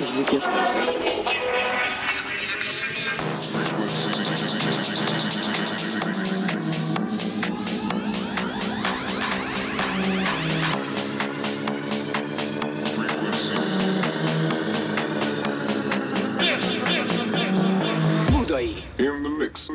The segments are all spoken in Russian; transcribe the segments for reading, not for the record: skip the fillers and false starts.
ждите. In the mix.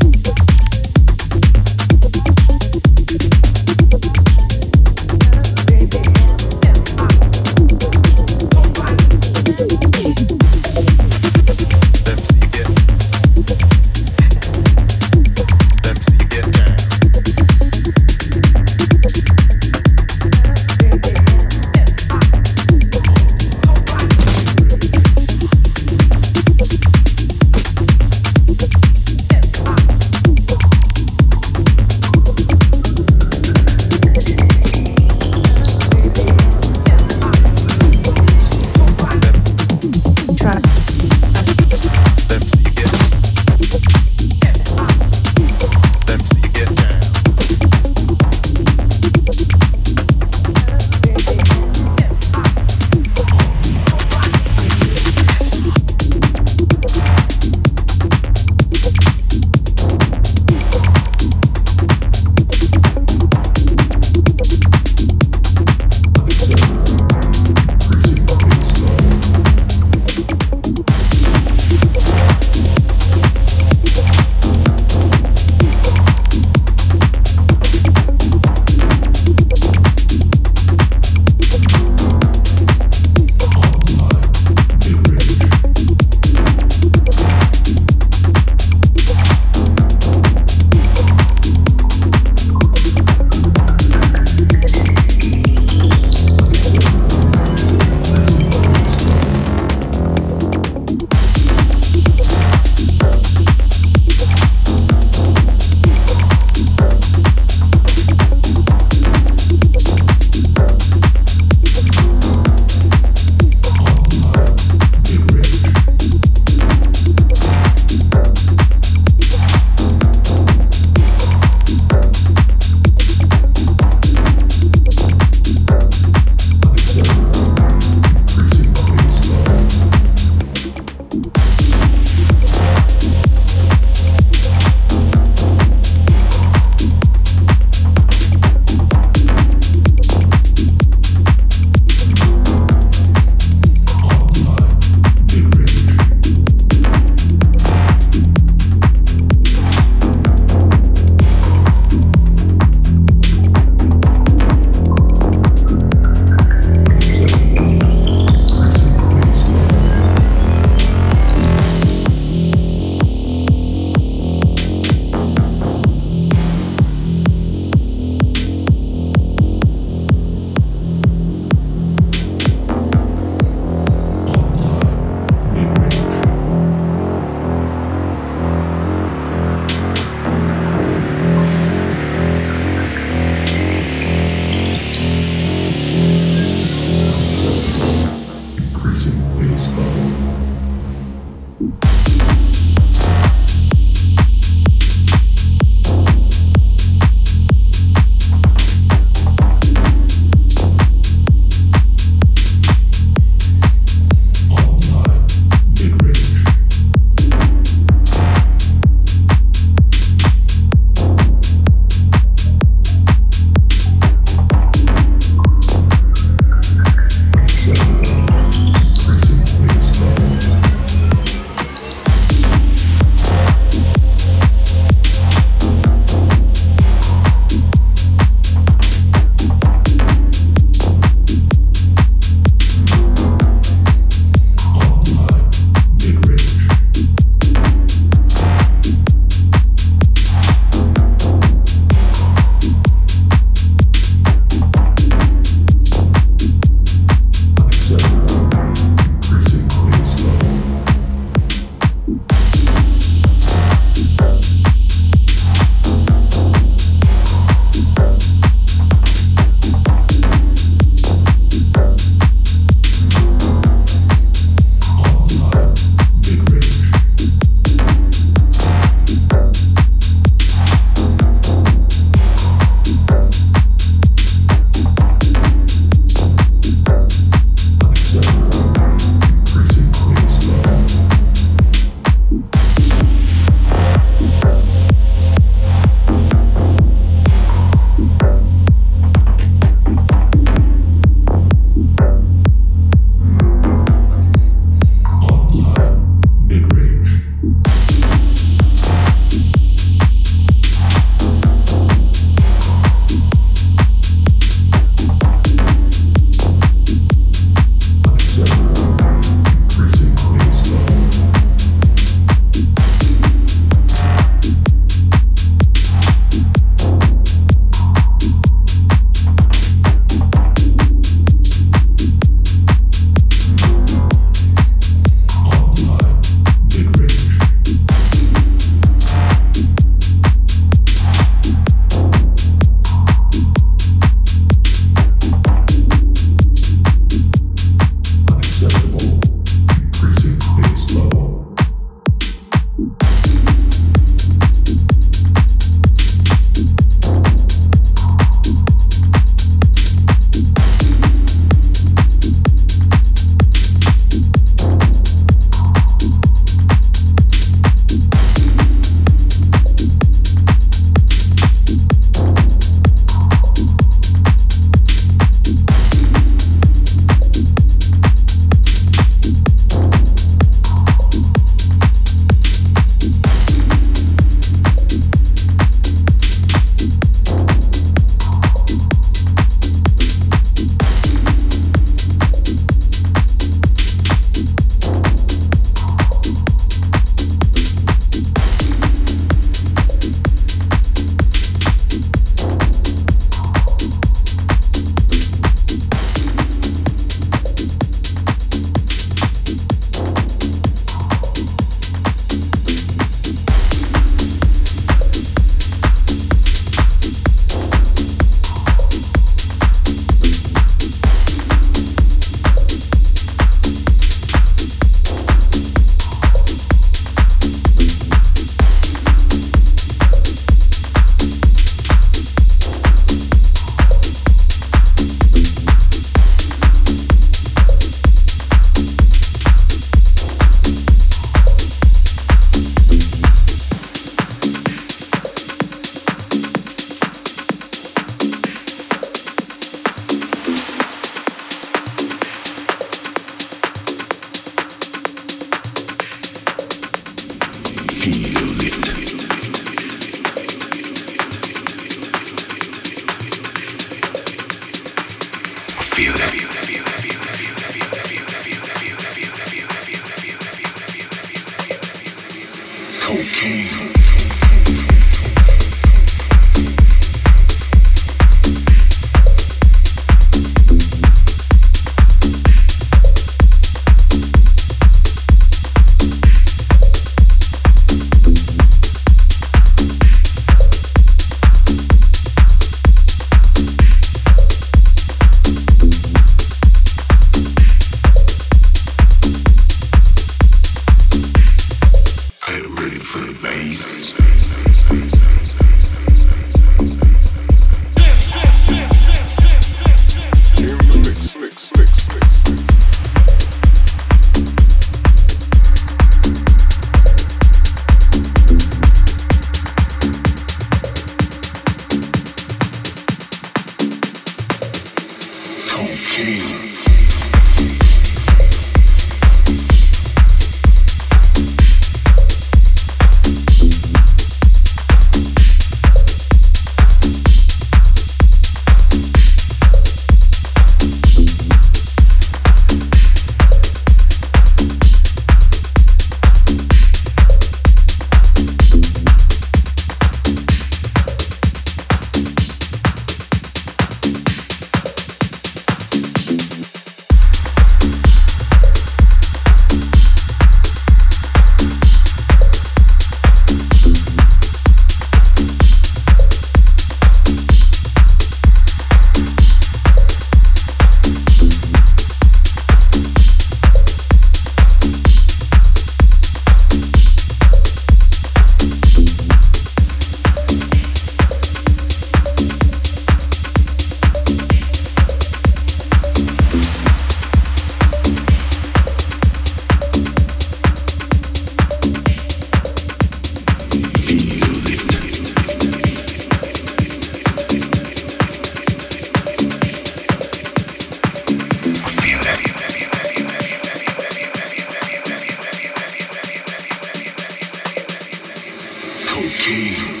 Okay.